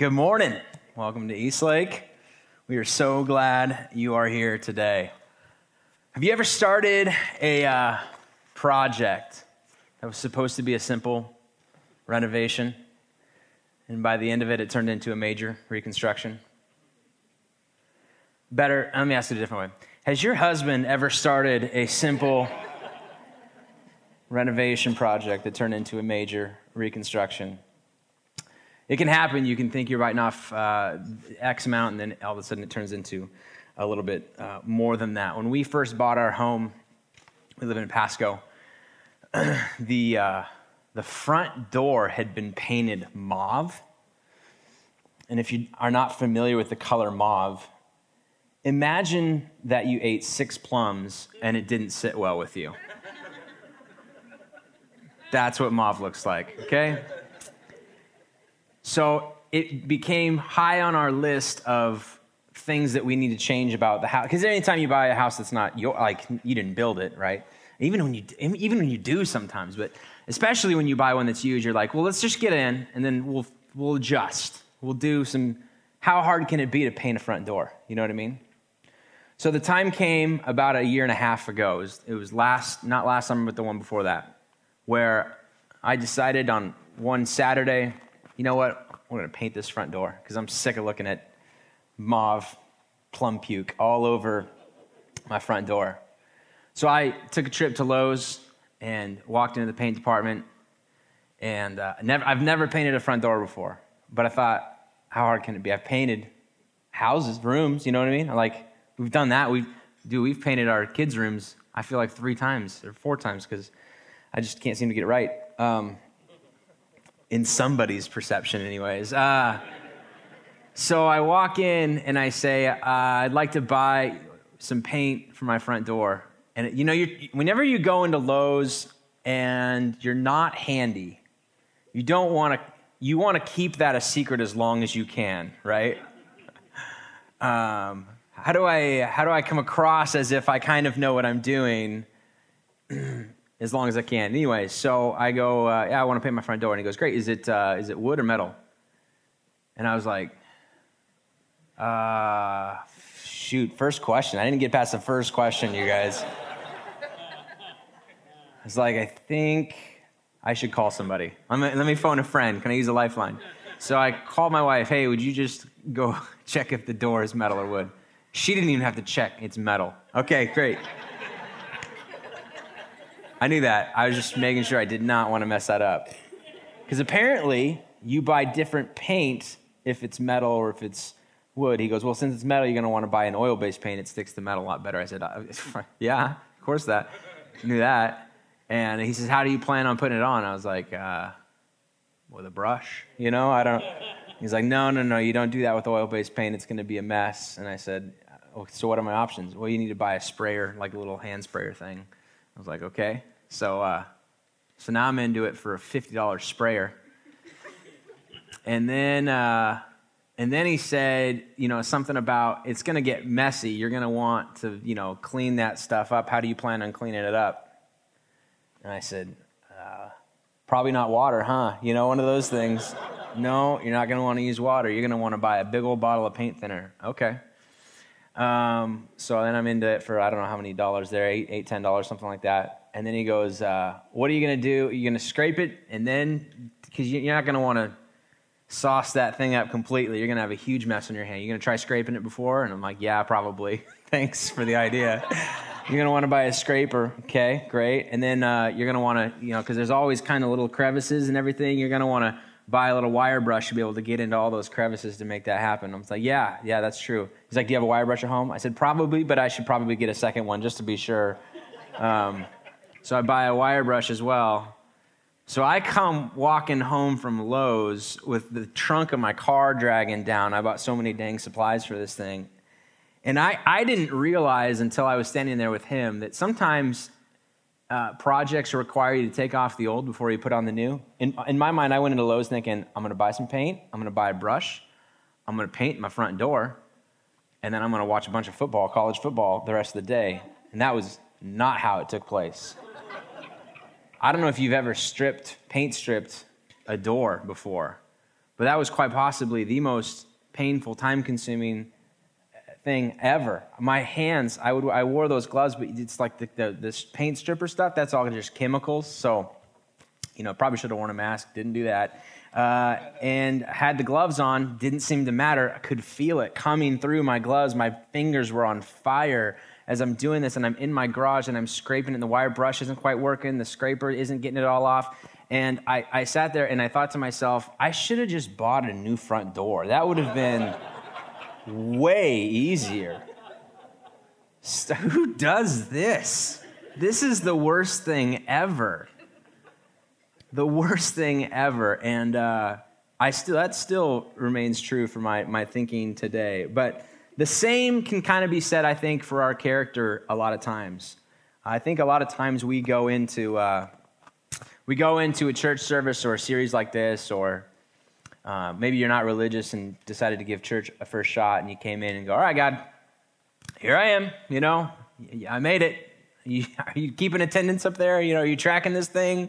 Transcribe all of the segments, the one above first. Good morning. Welcome to Eastlake. We are so glad you are here today. Have you ever started a project that was supposed to be a simple renovation, and by the end of it, it turned into a major reconstruction? Better, let me ask it a different way. Has your husband ever started a simple renovation project that turned into a major reconstruction? It can happen. You can think you're writing off X amount, and then all of a sudden it turns into a little bit more than that. When we first bought our home, we live in Pasco, the front door had been painted mauve. And if you are not familiar with the color mauve, imagine that you ate 6 plums and it didn't sit well with you. That's what mauve looks like, okay? So it became high on our list of things that we need to change about the house. Because anytime you buy a house that's not your, like, you didn't build it, right? Even when you do sometimes, but especially when you buy one that's used, you're like, well, let's just get in, and then we'll adjust. We'll do some. How hard can it be to paint a front door? You know what I mean? So the time came about a year and a half ago. It was not last summer, but the one before that, where I decided on one Saturday, you know what? I'm going to paint this front door because I'm sick of looking at mauve plum puke all over my front door. So I took a trip to Lowe's and walked into the paint department, and I've never painted a front door before, but I thought, how hard can it be? I've painted houses, rooms, you know what I mean? Like, we've done that. We've painted our kids' rooms, I feel like 3 times or 4 times because I just can't seem to get it right. In somebody's perception anyways. So I walk in and I say, I'd like to buy some paint for my front door. And you know, whenever you go into Lowe's and you're not handy, you want to keep that a secret as long as you can, right? How do I come across as if I kind of know what I'm doing? As long as I can. Anyway, so I go, I want to paint my front door. And he goes, great, is it wood or metal? And I was like, first question. I didn't get past the first question, you guys. I was like, I think I should call somebody. Let me phone a friend. Can I use a lifeline? So I called my wife, hey, would you just go check if the door is metal or wood? She didn't even have to check. It's metal. Okay, great. I knew that. I was just making sure I did not want to mess that up. Because apparently, you buy different paint if it's metal or if it's wood. He goes, well, since it's metal, you're going to want to buy an oil-based paint. It sticks to metal a lot better. I said, yeah, of course that. Knew that. And he says, how do you plan on putting it on? I was like, with a brush. You know, I don't. He's like, no, you don't do that with oil-based paint. It's going to be a mess. And I said, oh, so what are my options? Well, you need to buy a sprayer, like a little hand sprayer thing. I was like, okay. So now I'm into it for a $50 sprayer. And then he said, you know, something about it's going to get messy. You're going to want to, you know, clean that stuff up. How do you plan on cleaning it up? And I said, probably not water, huh? You know, one of those things. No, you're not going to want to use water. You're going to want to buy a big old bottle of paint thinner. Okay. So then I'm into it for, I don't know how many dollars there, $8, $10, something like that. And then he goes, what are you going to do? Are you going to scrape it? And then, because you're not going to want to sauce that thing up completely. You're going to have a huge mess on your hand. You're going to try scraping it before? And I'm like, yeah, probably. Thanks for the idea. You're going to want to buy a scraper. Okay, great. And then you're going to want to, you know, because there's always kind of little crevices and everything. You're going to want to buy a little wire brush to be able to get into all those crevices to make that happen. I was like, yeah, that's true. He's like, do you have a wire brush at home? I said, probably, but I should probably get a second one just to be sure. So I buy a wire brush as well. So I come walking home from Lowe's with the trunk of my car dragging down. I bought so many dang supplies for this thing. And I didn't realize until I was standing there with him that sometimes projects require you to take off the old before you put on the new. In my mind, I went into Lowe's thinking, I'm going to buy some paint, I'm going to buy a brush, I'm going to paint my front door, and then I'm going to watch a bunch of football, college football, the rest of the day. And that was not how it took place. I don't know if you've ever paint stripped a door before, But that was quite possibly the most painful, time-consuming thing ever. My hands, I wore those gloves, but it's like this paint stripper stuff, that's all just chemicals. So, probably should have worn a mask, didn't do that. And had the gloves on, didn't seem to matter. I could feel it coming through my gloves. My fingers were on fire as I'm doing this, and I'm in my garage, and I'm scraping it, and the wire brush isn't quite working. The scraper isn't getting it all off. And I sat there, and I thought to myself, I should have just bought a new front door. That would have been way easier. Who does this? This is the worst thing ever. The worst thing ever. And that still remains true for my thinking today. But the same can kind of be said, I think, for our character a lot of times. I think a lot of times we go into a church service or a series like this, or maybe you're not religious and decided to give church a first shot, and you came in and go, all right, God, here I am, I made it. Are you keeping attendance up there? Are you tracking this thing?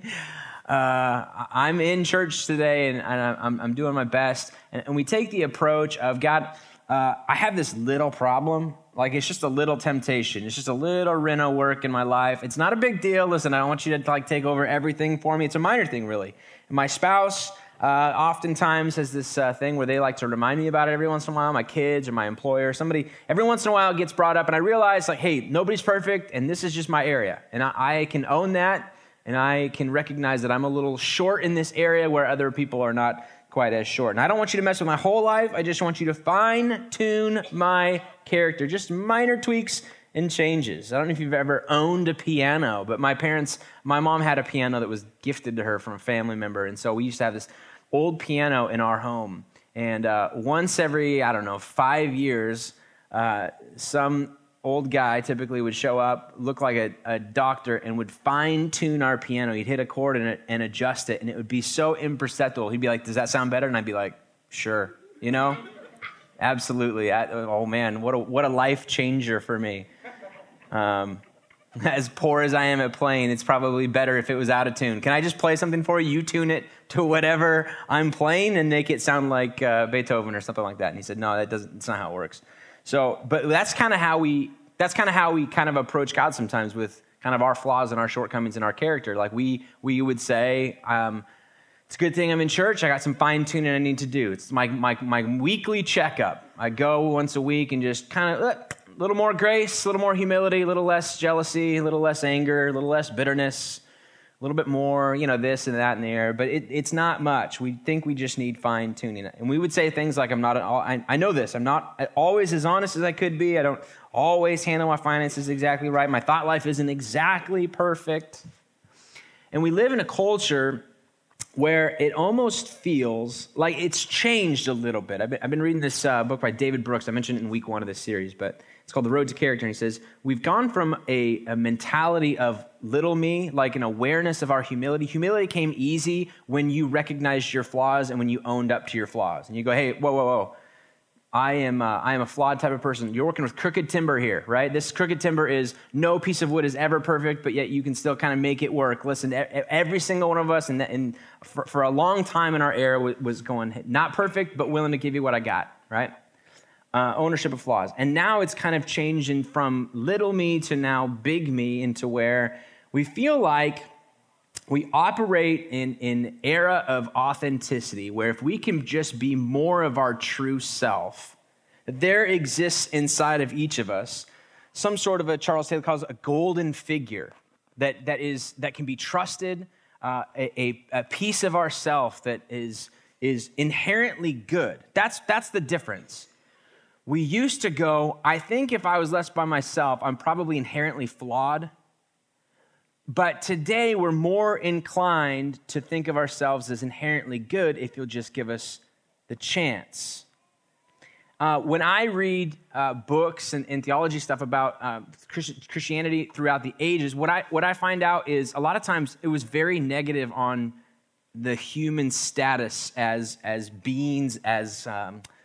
I'm in church today, and I'm doing my best. And we take the approach of, God, I have this little problem. Like, it's just a little temptation. It's just a little reno work in my life. It's not a big deal. Listen, I don't want you to take over everything for me. It's a minor thing, really. And my spouse oftentimes has this thing where they like to remind me about it every once in a while. My kids or my employer, somebody every once in a while gets brought up, and I realize, like, hey, nobody's perfect, and this is just my area, and I can own that, and I can recognize that I'm a little short in this area where other people are not quite as short. And I don't want you to mess with my whole life. I just want you to fine-tune my character, just minor tweaks and changes. I don't know if you've ever owned a piano, but my mom had a piano that was gifted to her from a family member, and so we used to have this old piano in our home. And once every, 5 years, some old guy typically would show up, look like a doctor, and would fine-tune our piano. He'd hit a chord in it and adjust it, and it would be so imperceptible. He'd be like, does that sound better? And I'd be like, sure, Absolutely. Oh, man, what a life changer for me. As poor as I am at playing, it's probably better if it was out of tune. Can I just play something for you? You tune it to whatever I'm playing and make it sound like Beethoven or something like that. And he said, no, that's not how it works. So, but that's kind of how we kind of approach God sometimes with kind of our flaws and our shortcomings and our character. Like we would say, it's a good thing I'm in church. I got some fine tuning I need to do. It's my weekly checkup. I go once a week and just kind of a little more grace, a little more humility, a little less jealousy, a little less anger, a little less bitterness, a little bit more, this and that and there. But it's not much. We think we just need fine-tuning. And we would say things like, I know this. I'm not always as honest as I could be. I don't always handle my finances exactly right. My thought life isn't exactly perfect. And we live in a culture where it almost feels like it's changed a little bit. I've been reading this book by David Brooks. I mentioned it in week one of this series, but it's called The Road to Character, and he says, we've gone from a mentality of little me, like an awareness of our humility. Humility came easy when you recognized your flaws and when you owned up to your flaws. And you go, hey, whoa. I am a flawed type of person. You're working with crooked timber here, right? This crooked timber is no piece of wood is ever perfect, but yet you can still kind of make it work. Listen, every single one of us, and for a long time in our era, was going, not perfect, but willing to give you what I got, right? Ownership of flaws. And now it's kind of changing from little me to now big me, into where we feel like we operate in an era of authenticity, where if we can just be more of our true self, there exists inside of each of us some sort of a, Charles Taylor calls it a golden figure that can be trusted, a piece of ourself that is inherently good. That's the difference. We used to go, I think if I was left by myself, I'm probably inherently flawed. But today we're more inclined to think of ourselves as inherently good if you'll just give us the chance. When I read books and theology stuff about Christianity throughout the ages, what I find out is a lot of times it was very negative on the human status as beings, as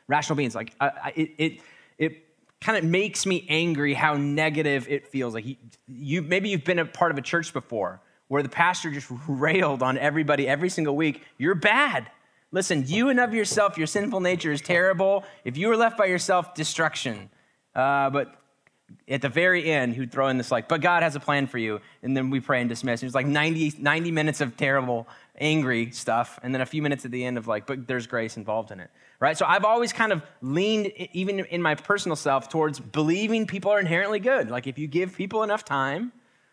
rational beings. Like it kind of makes me angry how negative it feels. Like maybe you've been a part of a church before where the pastor just railed on everybody every single week. You're bad. Listen, you and of yourself, your sinful nature is terrible. If you were left by yourself, destruction. But at the very end, he'd throw in this like, but God has a plan for you. And then we pray and dismiss. It was like 90 minutes of terrible, angry stuff. And then a few minutes at the end of like, but there's grace involved in it, right? So I've always kind of leaned, even in my personal self, towards believing people are inherently good. Like if you give people enough time,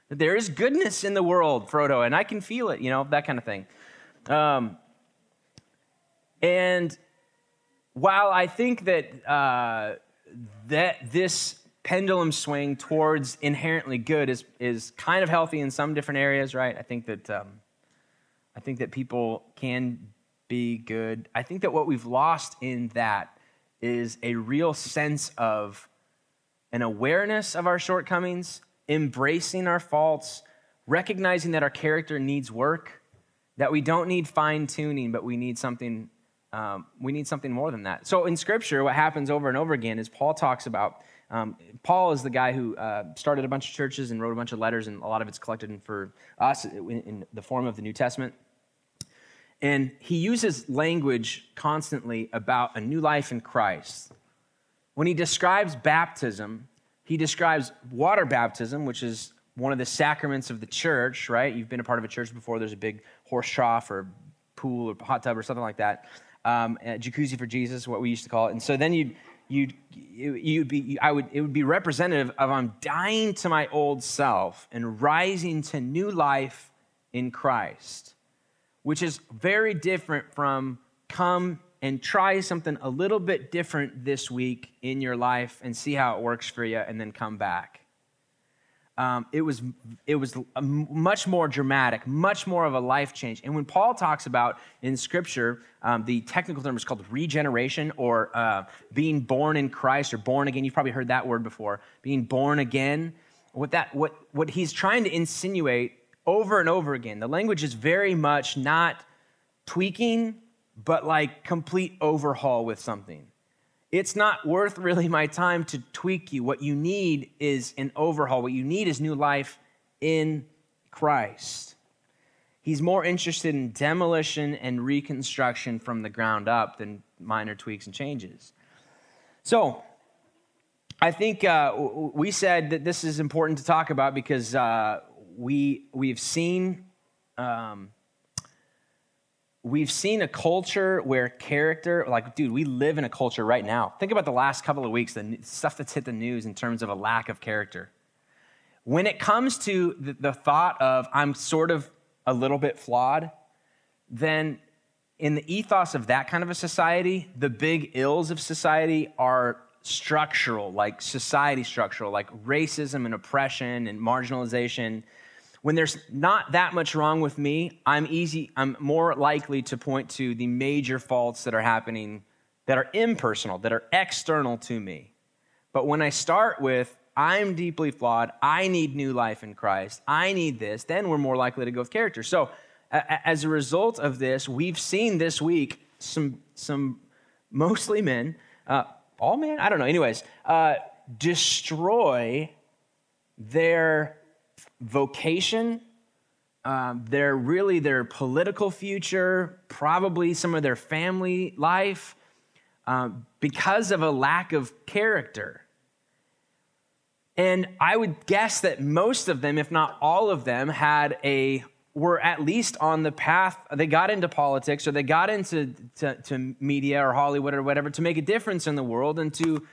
there is goodness in the world, Frodo, and I can feel it, you know, that kind of thing. And while I think that this pendulum swing towards inherently good is kind of healthy in some different areas, right? I think that people can be good. I think that what we've lost in that is a real sense of an awareness of our shortcomings, embracing our faults, recognizing that our character needs work, that we don't need fine-tuning, but we need something more than that. So in Scripture, what happens over and over again is Paul talks about, Paul is the guy who started a bunch of churches and wrote a bunch of letters, and a lot of it's collected for us in the form of the New Testament. And he uses language constantly about a new life in Christ. When he describes baptism, he describes water baptism, which is one of the sacraments of the church, right? You've been a part of a church before. There's a big horse trough or pool or hot tub or something like that. Jacuzzi for Jesus, what we used to call it. And so then it would be representative of I'm dying to my old self and rising to new life in Christ, which is very different from come and try something a little bit different this week in your life and see how it works for you and then come back. It was much more dramatic, much more of a life change. And when Paul talks about in Scripture, the technical term is called regeneration or being born in Christ or born again. You've probably heard that word before, being born again. What he's trying to insinuate over and over again, the language is very much not tweaking, but like complete overhaul with something. It's not worth really my time to tweak you. What you need is an overhaul. What you need is new life in Christ. He's more interested in demolition and reconstruction from the ground up than minor tweaks and changes. So I think we said that this is important to talk about because we've seen a culture where character, like, dude, we live in a culture right now. Think about the last couple of weeks, the stuff that's hit the news in terms of a lack of character. When it comes to the thought of I'm sort of a little bit flawed, then in the ethos of that kind of a society, the big ills of society are structural, like society structural, like racism and oppression and marginalization. When there's not that much wrong with me, I'm more likely to point to the major faults that are happening that are impersonal, that are external to me. But when I start with, I'm deeply flawed, I need new life in Christ, I need this, then we're more likely to go with character. So as a result of this, we've seen this week some mostly men, all men, I don't know, anyways, destroy their vocation, their political future, probably some of their family life, because of a lack of character. And I would guess that most of them, if not all of them, were at least on the path. They got into politics or they got into to media or Hollywood or whatever to make a difference in the world and to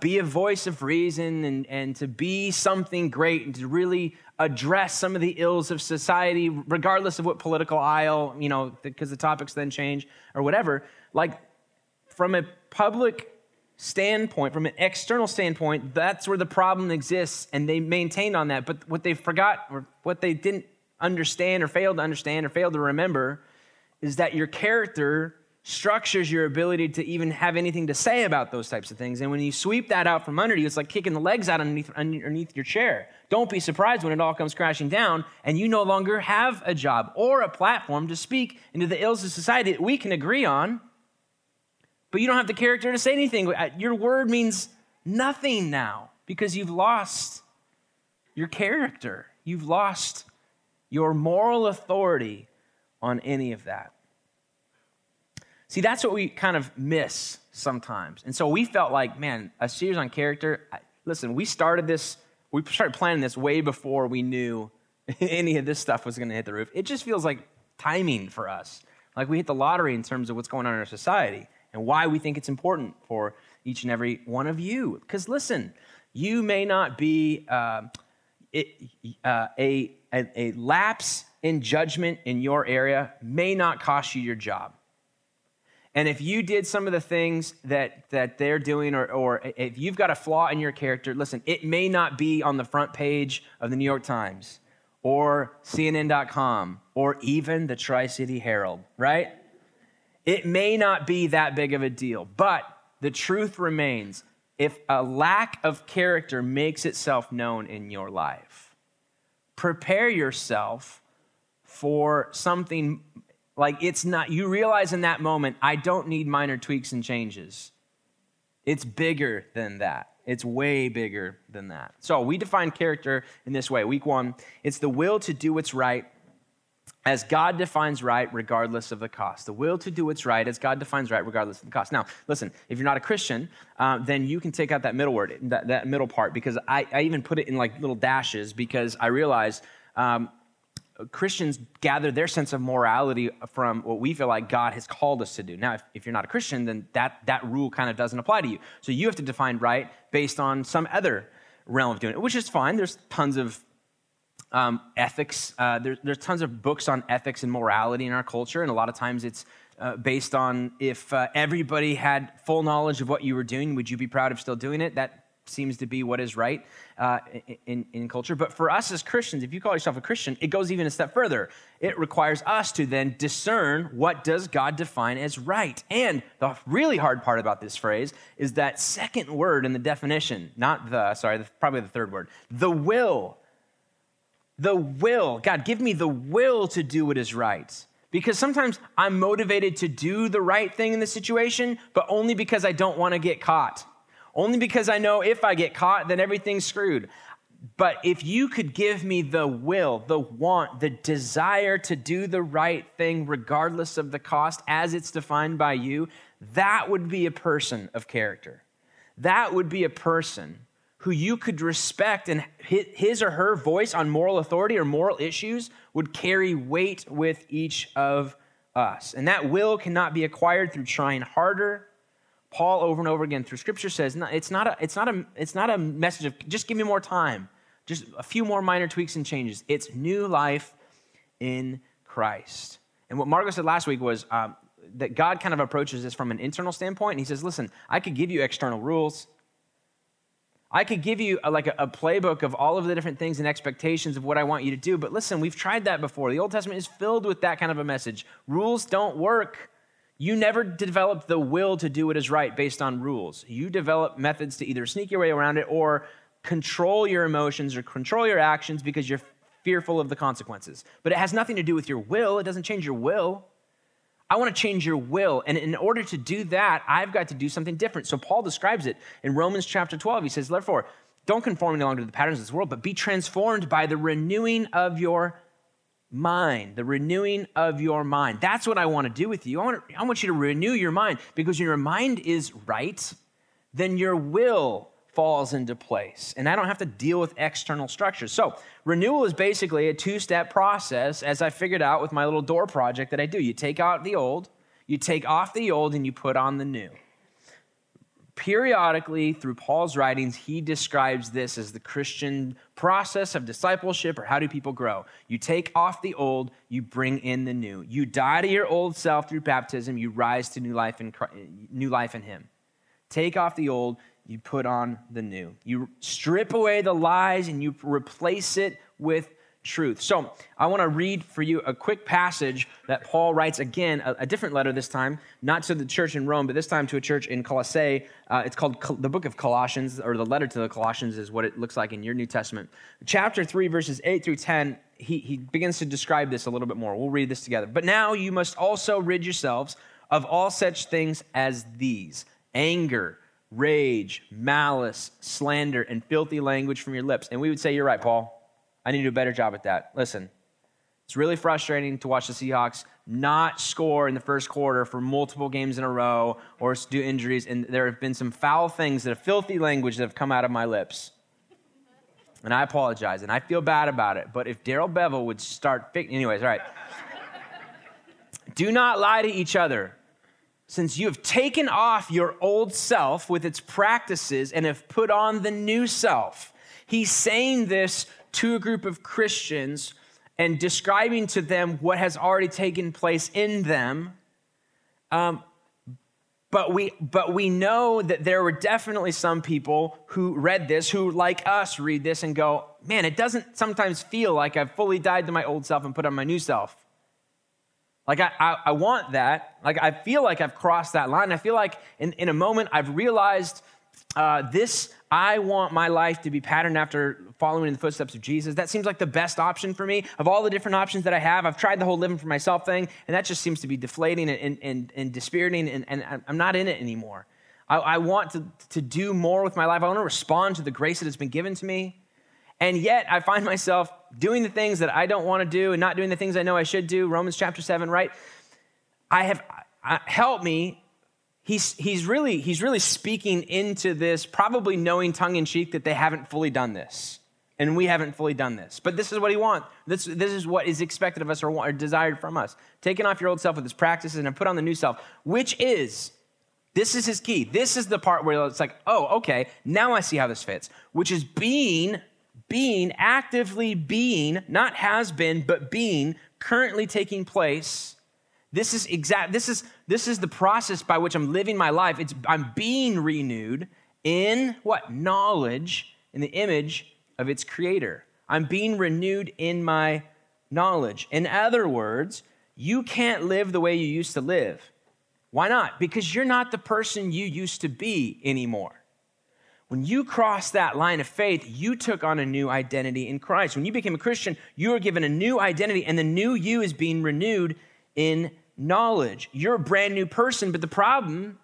be a voice of reason and to be something great and to really address some of the ills of society, regardless of what political aisle, you know, because the topics then change or whatever. Like from a public standpoint, from an external standpoint, that's where the problem exists, and they maintained on that. But what they forgot or what they didn't understand or failed to understand or failed to remember is that your character structures your ability to even have anything to say about those types of things. And when you sweep that out from under you, it's like kicking the legs out underneath your chair. Don't be surprised when it all comes crashing down and you no longer have a job or a platform to speak into the ills of society that we can agree on, but you don't have the character to say anything. Your word means nothing now because you've lost your character. You've lost your moral authority on any of that. See, that's what we kind of miss sometimes. And so we felt like, man, a series on character, listen, we started planning this way before we knew any of this stuff was going to hit the roof. It just feels like timing for us. Like we hit the lottery in terms of what's going on in our society and why we think it's important for each and every one of you. Because listen, you may not be a lapse in judgment in your area may not cost you your job. And if you did some of the things that they're doing, or if you've got a flaw in your character, listen, it may not be on the front page of the New York Times or CNN.com or even the Tri-City Herald, right? It may not be that big of a deal, but the truth remains, if a lack of character makes itself known in your life, prepare yourself for something. Like it's not, you realize in that moment, I don't need minor tweaks and changes. It's bigger than that. It's way bigger than that. So we define character in this way. Week one, it's the will to do what's right as God defines right regardless of the cost. The will to do what's right as God defines right regardless of the cost. Now, listen, if you're not a Christian, then you can take out that middle word, that middle part, because I even put it in like little dashes because I realized Christians gather their sense of morality from what we feel like God has called us to do. Now, if you're not a Christian, then that rule kind of doesn't apply to you. So you have to define right based on some other realm of doing it, which is fine. There's tons of ethics. There's tons of books on ethics and morality in our culture, and a lot of times it's based on if everybody had full knowledge of what you were doing, would you be proud of still doing it? That seems to be what is right in culture. But for us as Christians, if you call yourself a Christian, it goes even a step further. It requires us to then discern what does God define as right. And the really hard part about this phrase is that second word in the definition, probably the third word, the will. The will. God, give me the will to do what is right. Because sometimes I'm motivated to do the right thing in the situation, but only because I don't want to get caught. Only because I know if I get caught, then everything's screwed. But if you could give me the will, the want, the desire to do the right thing regardless of the cost as it's defined by you, that would be a person of character. That would be a person who you could respect, and his or her voice on moral authority or moral issues would carry weight with each of us. And that will cannot be acquired through trying harder. Paul over and over again through Scripture says it's not a message of just give me more time, just a few more minor tweaks and changes. It's new life in Christ. And what Margo said last week was that God kind of approaches this from an internal standpoint, and he says, listen, I could give you external rules. I could give you a playbook of all of the different things and expectations of what I want you to do, but listen, we've tried that before. The Old Testament is filled with that kind of a message. Rules don't work. You never develop the will to do what is right based on rules. You develop methods to either sneak your way around it or control your emotions or control your actions because you're fearful of the consequences. But it has nothing to do with your will. It doesn't change your will. I want to change your will. And in order to do that, I've got to do something different. So Paul describes it in Romans chapter 12. He says, therefore, don't conform any longer to the patterns of this world, but be transformed by the renewing of your mind, the renewing of your mind. That's what I want to do with you. I want you to renew your mind, because when your mind is right, then your will falls into place, and I don't have to deal with external structures. So renewal is basically a two-step process, as I figured out with my little door project that I do. You take out the old, you take off the old, and you put on the new. Periodically, through Paul's writings, he describes this as the Christian process of discipleship, or how do people grow? You take off the old, you bring in the new. You die to your old self through baptism, you rise to new life in him. Take off the old, you put on the new. You strip away the lies and you replace it with truth. So I want to read for you a quick passage that Paul writes again, a different letter this time, not to the church in Rome, but this time to a church in Colossae. It's called the book of Colossians, or the letter to the Colossians is what it looks like in your New Testament. Chapter 3, verses 8 through 10, he begins to describe this a little bit more. We'll read this together. But now you must also rid yourselves of all such things as these: anger, rage, malice, slander, and filthy language from your lips. And we would say, you're right, Paul. I need to do a better job at that. Listen, it's really frustrating to watch the Seahawks not score in the first quarter for multiple games in a row or do injuries. And there have been some foul things, that a filthy language that have come out of my lips. And I apologize, and I feel bad about it. But if Daryl Bevel would start... Anyways, all right. Do not lie to each other, since you have taken off your old self with its practices and have put on the new self. He's saying this to a group of Christians and describing to them what has already taken place in them. But we know that there were definitely some people who read this, who like us read this and go, man, it doesn't sometimes feel like I've fully died to my old self and put on my new self. Like I want that. Like I feel like I've crossed that line. I feel like in a moment I've realized this, I want my life to be patterned after following in the footsteps of Jesus. That seems like the best option for me. Of all the different options that I have, I've tried the whole living for myself thing, and that just seems to be deflating and dispiriting, and I'm not in it anymore. I want to do more with my life. I want to respond to the grace that has been given to me. And yet I find myself doing the things that I don't want to do and not doing the things I know I should do. Romans chapter 7, right? Help me. He's really speaking into this, probably knowing tongue in cheek that they haven't fully done this, and we haven't fully done this. But this is what he wants. This is what is expected of us or desired from us. Taking off your old self with its practices and put on the new self, which is, this is his key. This is the part where it's like, oh, okay, now I see how this fits. Which is being, actively being, not has been, but being, currently taking place. This is the process by which I'm living my life. I'm being renewed in what? Knowledge, in the image of its creator. I'm being renewed in my knowledge. In other words, you can't live the way you used to live. Why not? Because you're not the person you used to be anymore. When you crossed that line of faith, you took on a new identity in Christ. When you became a Christian, you were given a new identity, and the new you is being renewed in knowledge. You're a brand new person, but the problem,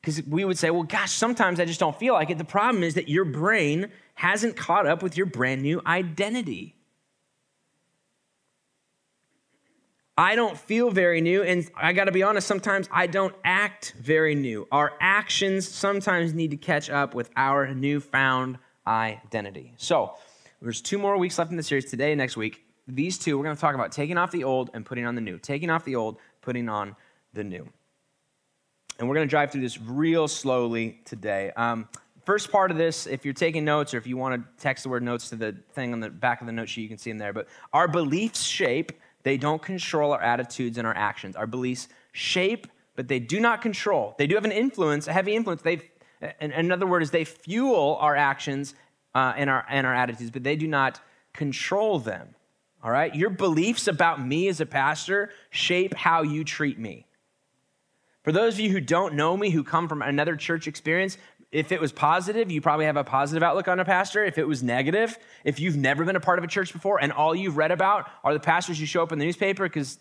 because we would say, well, gosh, sometimes I just don't feel like it. The problem is that your brain hasn't caught up with your brand new identity. I don't feel very new, and I got to be honest, sometimes I don't act very new. Our actions sometimes need to catch up with our newfound identity. So there's 2 more weeks left in the series, today and next week. These 2, we're going to talk about taking off the old and putting on the new. Taking off the old, putting on the new. And we're going to drive through this real slowly today. First part of this, if you're taking notes or if you want to text the word notes to the thing on the back of the note sheet, you can see them there. But our beliefs shape, they don't control our attitudes and our actions. Our beliefs shape, but they do not control. They do have an influence, a heavy influence. Another word is they fuel our actions and our attitudes, but they do not control them. All right, your beliefs about me as a pastor shape how you treat me. For those of you who don't know me, who come from another church experience, if it was positive, you probably have a positive outlook on a pastor. If it was negative, if you've never been a part of a church before and all you've read about are the pastors who show up in the newspaper, because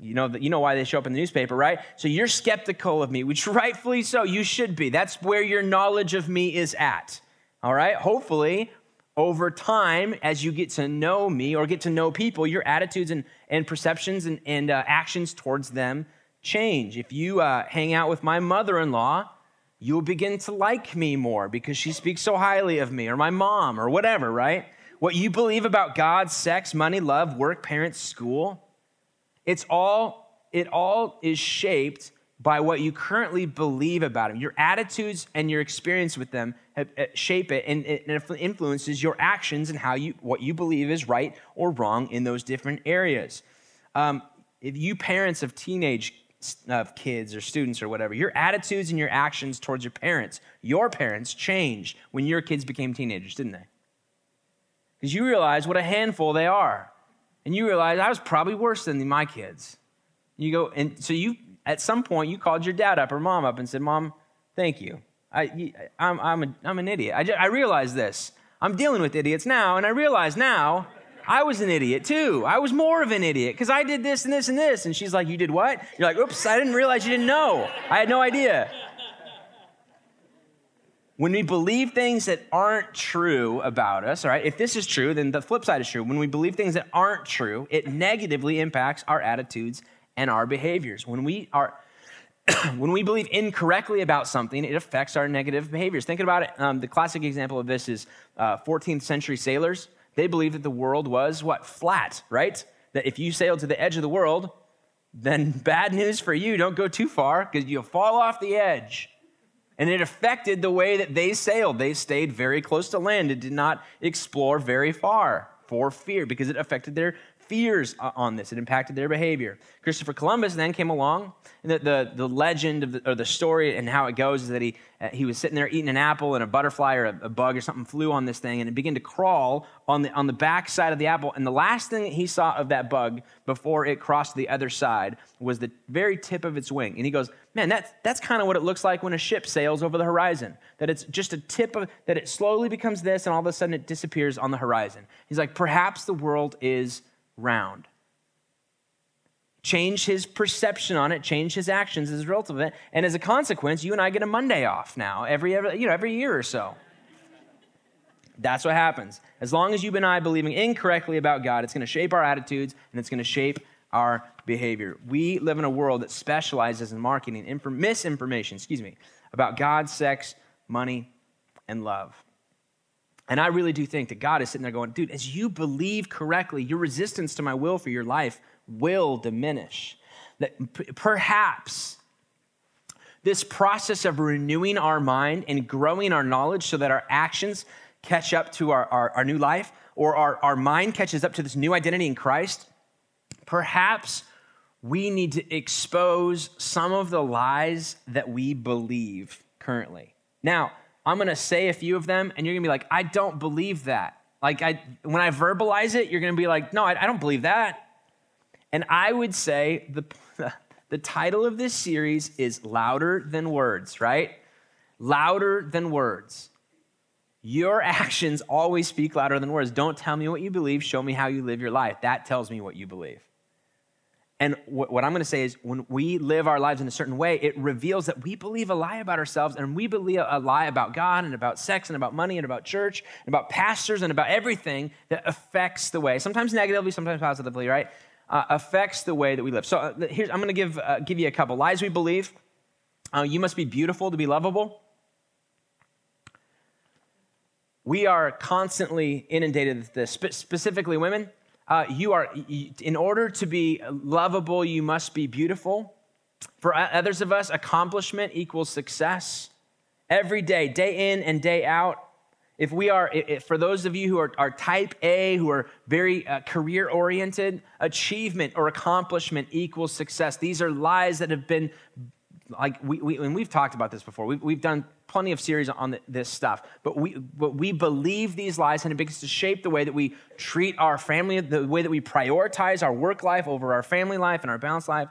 you know why they show up in the newspaper, right? So you're skeptical of me, which rightfully so, you should be. That's where your knowledge of me is at, all right? Hopefully, over time, as you get to know me or get to know people, your attitudes and perceptions and actions towards them change. If you hang out with my mother-in-law, you'll begin to like me more because she speaks so highly of me, or my mom, or whatever, right? What you believe about God, sex, money, love, work, parents, school, it all is shaped by what you currently believe about them. Your attitudes and your experience with them shape it, and it influences your actions and what you believe is right or wrong in those different areas. If you parents of teenage kids or students or whatever, your attitudes and your actions towards your parents changed when your kids became teenagers, didn't they? Because you realize what a handful they are. And you realize I was probably worse than my kids. You go, and so you... At some point, you called your dad up or mom up and said, Mom, thank you. I'm an idiot. I realize this. I'm dealing with idiots now, and I realize now I was an idiot too. I was more of an idiot because I did this and this and this. And she's like, you did what? You're like, oops, I didn't realize you didn't know. I had no idea. When we believe things that aren't true about us, all right, if this is true, then the flip side is true. When we believe things that aren't true, it negatively impacts our attitudes and our behaviors. When we believe incorrectly about something, it affects our negative behaviors. Think about it. The classic example of this is 14th century sailors. They believed that the world was what? Flat, right? That if you sailed to the edge of the world, then bad news for you, don't go too far because you'll fall off the edge. And it affected the way that they sailed. They stayed very close to land and did not explore very far for fear, because it affected their fears on this. It impacted their behavior. Christopher Columbus then came along, and the legend of the story and how it goes is that he was sitting there eating an apple, and a butterfly or a bug or something flew on this thing, and it began to crawl on the back side of the apple. And the last thing that he saw of that bug before it crossed the other side was the very tip of its wing. And he goes, man, that's kind of what it looks like when a ship sails over the horizon, that it's just a tip of, that it slowly becomes this, and all of a sudden it disappears on the horizon. He's like, perhaps the world is round. Change his perception on it, change his actions as a result of it, and as a consequence, you and I get a Monday off now every year or so. That's what happens. As long as you and I believing incorrectly about God, it's going to shape our attitudes and it's going to shape our behavior. We live in a world that specializes in marketing misinformation, about God, sex, money, and love. And I really do think that God is sitting there going, dude, as you believe correctly, your resistance to my will for your life will diminish. That perhaps this process of renewing our mind and growing our knowledge so that our actions catch up to our new life, or our mind catches up to this new identity in Christ, perhaps we need to expose some of the lies that we believe currently. Now, I'm going to say a few of them, and you're going to be like, I don't believe that. Like, when I verbalize it, you're going to be like, no, I don't believe that. And I would say the title of this series is Louder Than Words, right? Louder Than Words. Your actions always speak louder than words. Don't tell me what you believe. Show me how you live your life. That tells me what you believe. And what I'm going to say is, when we live our lives in a certain way, it reveals that we believe a lie about ourselves, and we believe a lie about God and about sex and about money and about church and about pastors and about everything that affects the way, sometimes negatively, sometimes positively, right? Affects the way that we live. So I'm going to give you a couple. Lies we believe. You must be beautiful to be lovable. We are constantly inundated with this, specifically women. In order to be lovable, you must be beautiful. For others of us, accomplishment equals success. Every day, day in and day out, for those of you who are type A, who are very career-oriented, achievement or accomplishment equals success. These are lies that have been, and we've talked about this before. We've done plenty of series on this stuff, but we believe these lies, and it begins to shape the way that we treat our family, the way that we prioritize our work life over our family life and our balanced life.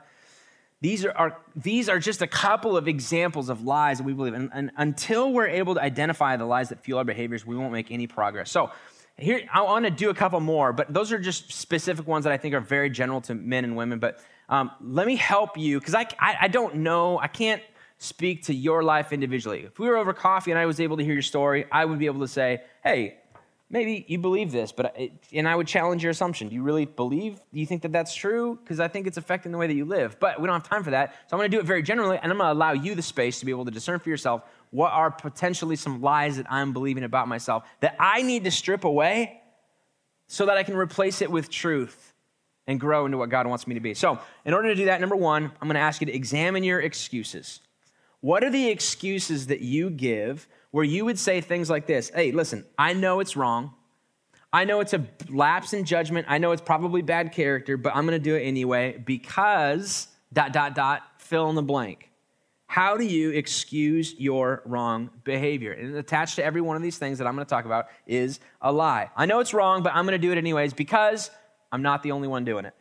These are just a couple of examples of lies that we believe, and until we're able to identify the lies that fuel our behaviors, we won't make any progress. So here, I want to do a couple more, but those are just specific ones that I think are very general to men and women, but let me help you, because I don't know, I can't speak to your life individually. If we were over coffee and I was able to hear your story, I would be able to say, hey, maybe you believe this, and I would challenge your assumption. Do you really believe? Do you think that that's true? Because I think it's affecting the way that you live, but we don't have time for that. So I'm going to do it very generally, and I'm going to allow you the space to be able to discern for yourself what are potentially some lies that I'm believing about myself that I need to strip away so that I can replace it with truth and grow into what God wants me to be. So in order to do that, number one, I'm going to ask you to examine your excuses. What are the excuses that you give where you would say things like this? Hey, listen, I know it's wrong. I know it's a lapse in judgment. I know it's probably bad character, but I'm going to do it anyway because ... fill in the blank. How do you excuse your wrong behavior? And attached to every one of these things that I'm going to talk about is a lie. I know it's wrong, but I'm going to do it anyways because I'm not the only one doing it.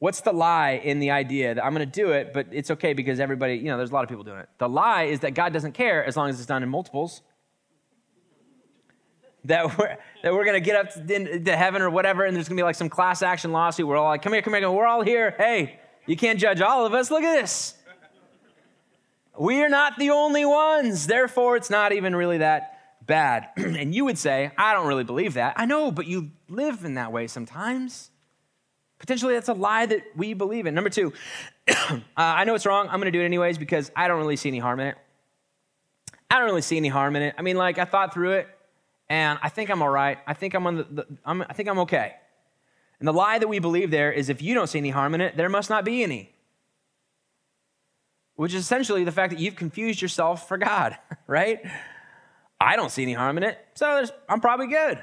What's the lie in the idea that I'm going to do it, but it's okay because everybody, there's a lot of people doing it? The lie is that God doesn't care as long as it's done in multiples. That we're going to get up to heaven or whatever, and there's going to be like some class action lawsuit. We're all like, come here. We're all here. Hey, you can't judge all of us. Look at this. We are not the only ones. Therefore, it's not even really that bad. And you would say, I don't really believe that. I know, but you live in that way sometimes. Potentially, that's a lie that we believe in. Number two, I know it's wrong. I'm going to do it anyways because I don't really see any harm in it. I mean, like, I thought through it, and I think I'm all right. I think I'm okay. And the lie that we believe there is if you don't see any harm in it, there must not be any. Which is essentially the fact that you've confused yourself for God, right? I don't see any harm in it, so I'm probably good.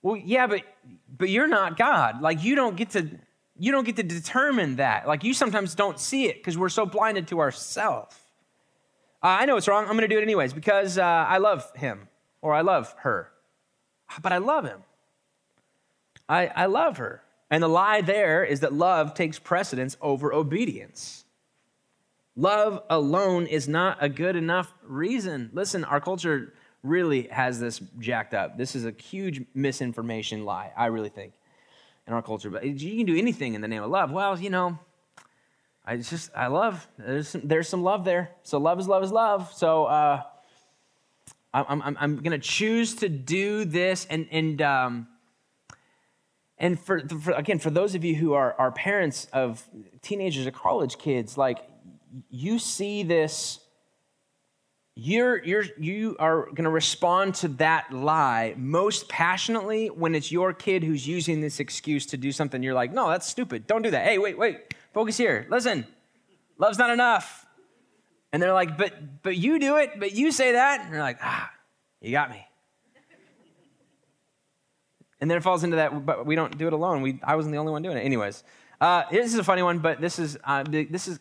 Well, yeah, but you're not God. Like, you don't get to determine that. Like, you sometimes don't see it because we're so blinded to ourselves. I know it's wrong. I'm going to do it anyways because I love him or I love her. But I love him. I love her. And the lie there is that love takes precedence over obedience. Love alone is not a good enough reason. Listen, our culture really has this jacked up. This is a huge misinformation lie, I really think, in our culture. But you can do anything in the name of love. Well, you know, I love. There's some love there. So love is love. So I'm going to choose to do this. And for those of you who are parents of teenagers or college kids, like, you see this, you are going to respond to that lie most passionately when it's your kid who's using this excuse to do something. You're like, no, that's stupid. Don't do that. Hey, wait. Focus here. Listen, love's not enough. And they're like, but you do it, but you say that. And you're like, you got me. And then it falls into that, but we don't do it alone. I wasn't the only one doing it. Anyways. This is a funny one, but this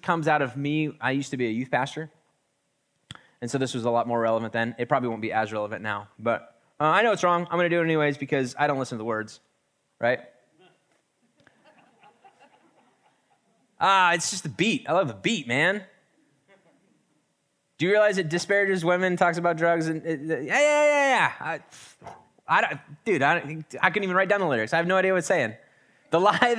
comes out of me. I used to be a youth pastor, and so this was a lot more relevant then. It probably won't be as relevant now, but I know it's wrong. I'm going to do it anyways because I don't listen to the words, right? It's just the beat. I love the beat, man. Do you realize it disparages women, talks about drugs, and yeah. I couldn't even write down the lyrics. I have no idea what it's saying. The lie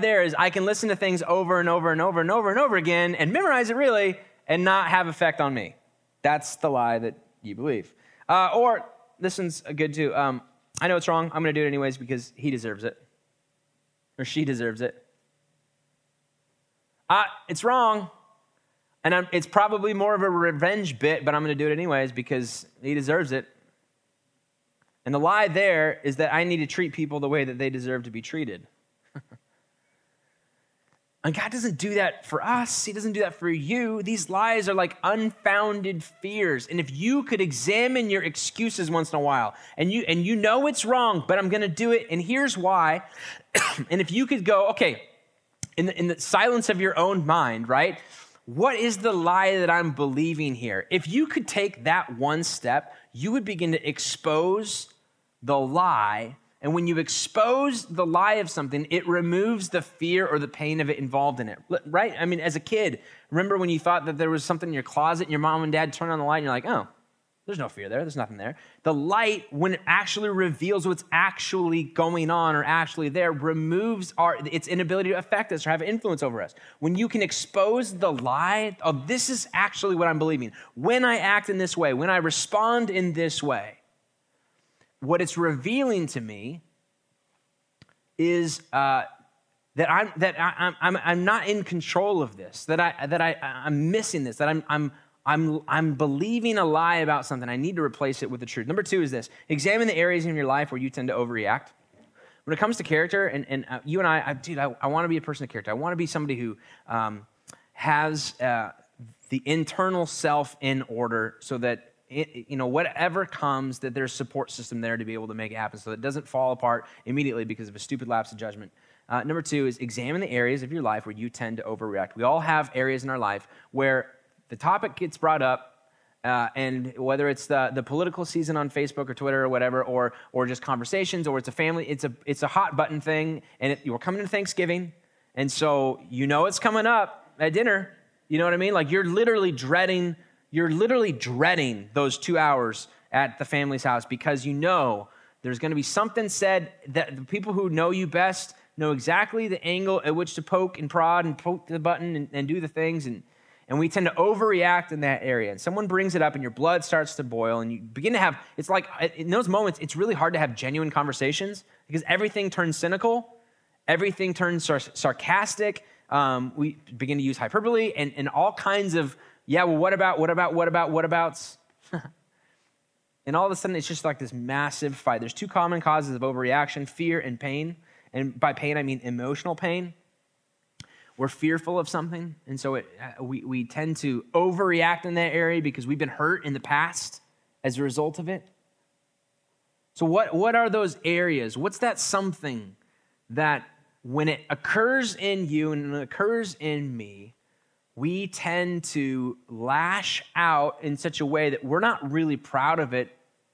there is I can listen to things over and over and over and over and over again and memorize it really and not have effect on me. That's the lie that you believe. Or this one's good too. I know it's wrong. I'm going to do it anyways because he deserves it or she deserves it. It's wrong. And it's probably more of a revenge bit, but I'm going to do it anyways because he deserves it. And the lie there is that I need to treat people the way that they deserve to be treated. And God doesn't do that for us. He doesn't do that for you. These lies are like unfounded fears. And if you could examine your excuses once in a while, and you know it's wrong, but I'm going to do it, and here's why. And if you could go, okay, in the silence of your own mind, right? What is the lie that I'm believing here? If you could take that one step, you would begin to expose the lie. And when you expose the lie of something, it removes the fear or the pain of it involved in it, right? I mean, as a kid, remember when you thought that there was something in your closet and your mom and dad turned on the light and you're like, oh, there's no fear there. There's nothing there. The light, when it actually reveals what's actually going on or actually there, removes its inability to affect us or have influence over us. When you can expose the lie, oh, this is actually what I'm believing. When I act in this way, when I respond in this way, what it's revealing to me is that I'm not in control of this. That I'm missing this. That I'm believing a lie about something. I need to replace it with the truth. Number two is this: examine the areas in your life where you tend to overreact. When it comes to character, and you and I want to be a person of character. I want to be somebody who has the internal self in order, so that, you know, whatever comes, that there's support system there to be able to make it happen so that it doesn't fall apart immediately because of a stupid lapse of judgment. Number two is examine the areas of your life where you tend to overreact. We all have areas in our life where the topic gets brought up, and whether it's the political season on Facebook or Twitter or whatever, or just conversations, or it's a family, it's a hot button thing, and we're coming to Thanksgiving, and so you know it's coming up at dinner. You know what I mean? Like, you're literally dreading those 2 hours at the family's house because you know there's going to be something said that the people who know you best know exactly the angle at which to poke and prod and poke the button and do the things. And And we tend to overreact in that area. And someone brings it up and your blood starts to boil and you begin to have, it's like in those moments, it's really hard to have genuine conversations because everything turns cynical. Everything turns sarcastic. We begin to use hyperbole and all kinds of, yeah, well, what abouts? And all of a sudden, it's just like this massive fight. There's two common causes of overreaction, fear and pain. And by pain, I mean emotional pain. We're fearful of something. And so we tend to overreact in that area because we've been hurt in the past as a result of it. So what are those areas? What's that something that when it occurs in you and it occurs in me, we tend to lash out in such a way that we're not really proud of it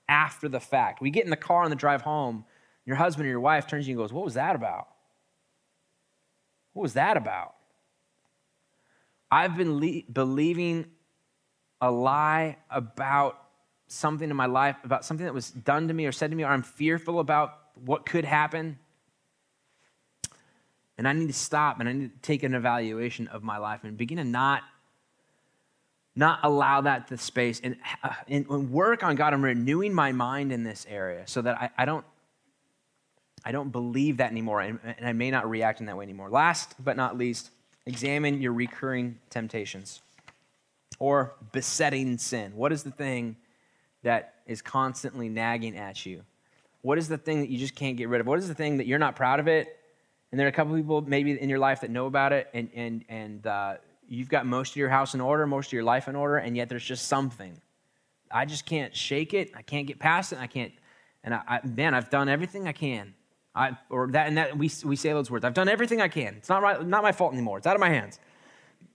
after the fact? We get in the car on the drive home, your husband or your wife turns to you and goes, "What was that about? What was that about?" I've been believing a lie about something in my life, about something that was done to me or said to me, or I'm fearful about what could happen. And I need to stop and I need to take an evaluation of my life and begin to not allow that to space and work on God. I'm renewing my mind in this area so that I don't believe that anymore, and I may not react in that way anymore. Last but not least, examine your recurring temptations or besetting sin. What is the thing that is constantly nagging at you? What is the thing that you just can't get rid of? What is the thing that you're not proud of it? And there are a couple people maybe in your life that know about it, and you've got most of your house in order, most of your life in order, and yet there's just something. I just can't shake it. I can't get past it. I've done everything I can. We say those words. I've done everything I can. It's not my fault anymore. It's out of my hands.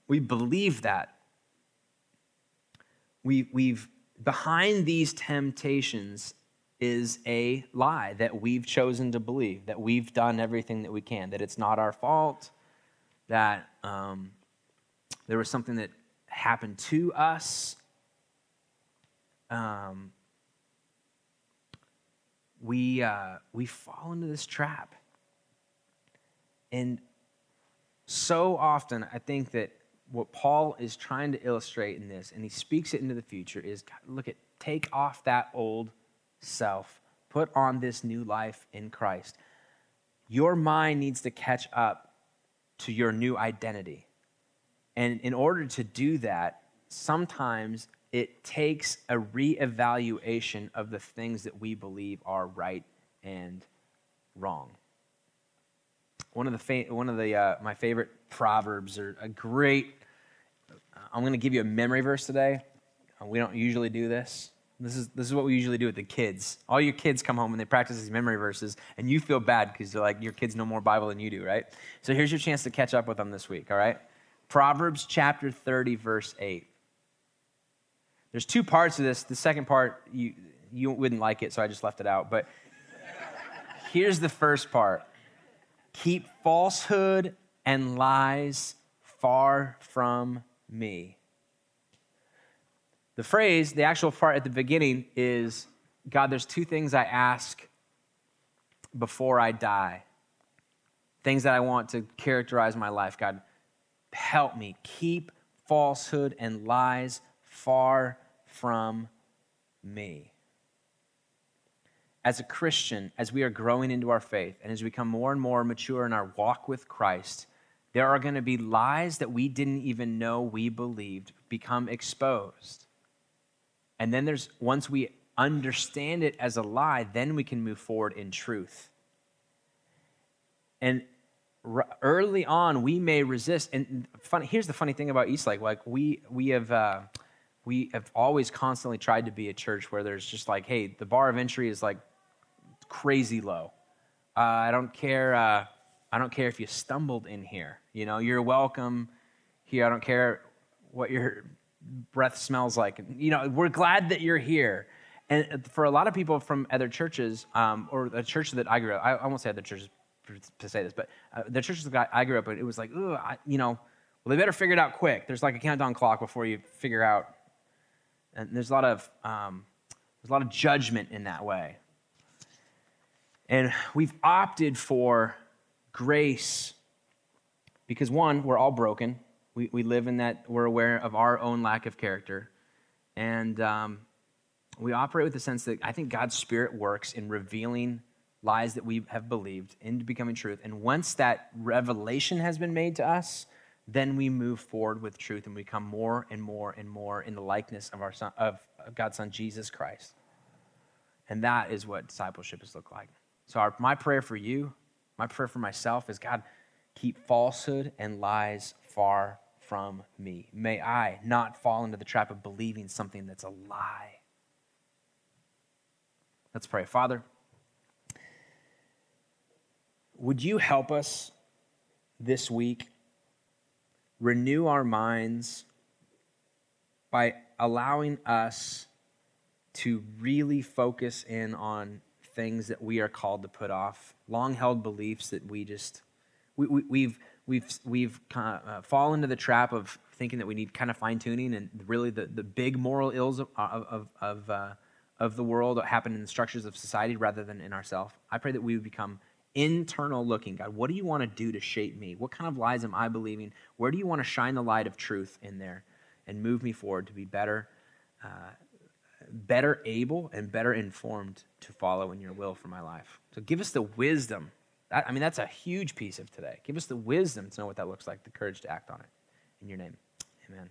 We believe that. We've behind these temptations is a lie that we've chosen to believe, that we've done everything that we can, that it's not our fault, that there was something that happened to us. We fall into this trap. And so often, I think that what Paul is trying to illustrate in this, and he speaks it into the future, is God, take off that old self, put on this new life in Christ. Your mind needs to catch up to your new identity. And in order to do that, sometimes it takes a reevaluation of the things that we believe are right and wrong. One of my favorite proverbs are a great. I'm going to give you a memory verse today. We don't usually do this. This is what we usually do with the kids. All your kids come home and they practice these memory verses, and you feel bad because they're like, your kids know more Bible than you do, right? So here's your chance to catch up with them this week. All right, Proverbs chapter 30, verse 8. There's two parts of this. The second part, you wouldn't like it, so I just left it out. But here's the first part. Keep falsehood and lies far from me. The phrase, the actual part at the beginning is, God, there's two things I ask before I die. Things that I want to characterize my life. God, help me. Keep falsehood and lies far from me. As a Christian, as we are growing into our faith and as we become more and more mature in our walk with Christ, there are going to be lies that we didn't even know we believed become exposed. And then once we understand it as a lie, then we can move forward in truth. And early on, we may resist. And here's the funny thing about Eastlake. We have always constantly tried to be a church where there's just like, hey, the bar of entry is like crazy low. I don't care if you stumbled in here. You know, you're welcome here. I don't care what your breath smells like. You know, we're glad that you're here. And for a lot of people from other churches, or a church that I grew up, I won't say other churches to say this, but the churches that I grew up in, it was like, well, they better figure it out quick. There's like a countdown clock before you figure out. And there's a lot of judgment in that way. And we've opted for grace because, one, we're all broken. We live in that we're aware of our own lack of character. And we operate with the sense that I think God's Spirit works in revealing lies that we have believed into becoming truth. And once that revelation has been made to us, then we move forward with truth and we become more and more and more in the likeness of our Son, of God's Son, Jesus Christ. And that is what discipleship has looked like. So my prayer for you, my prayer for myself is, God, keep falsehood and lies far from me. May I not fall into the trap of believing something that's a lie. Let's pray. Father, would you help us this week renew our minds by allowing us to really focus in on things that we are called to put off, long-held beliefs that we've fallen into the trap of thinking that we need kind of fine-tuning, and really the big moral ills of the world that happen in the structures of society rather than in ourselves. I pray that we would become internal looking. God, what do you want to do to shape me? What kind of lies am I believing? Where do you want to shine the light of truth in there and move me forward to be better able and better informed to follow in your will for my life? So give us the wisdom. That's a huge piece of today. Give us the wisdom to know what that looks like, the courage to act on it. In your name, amen.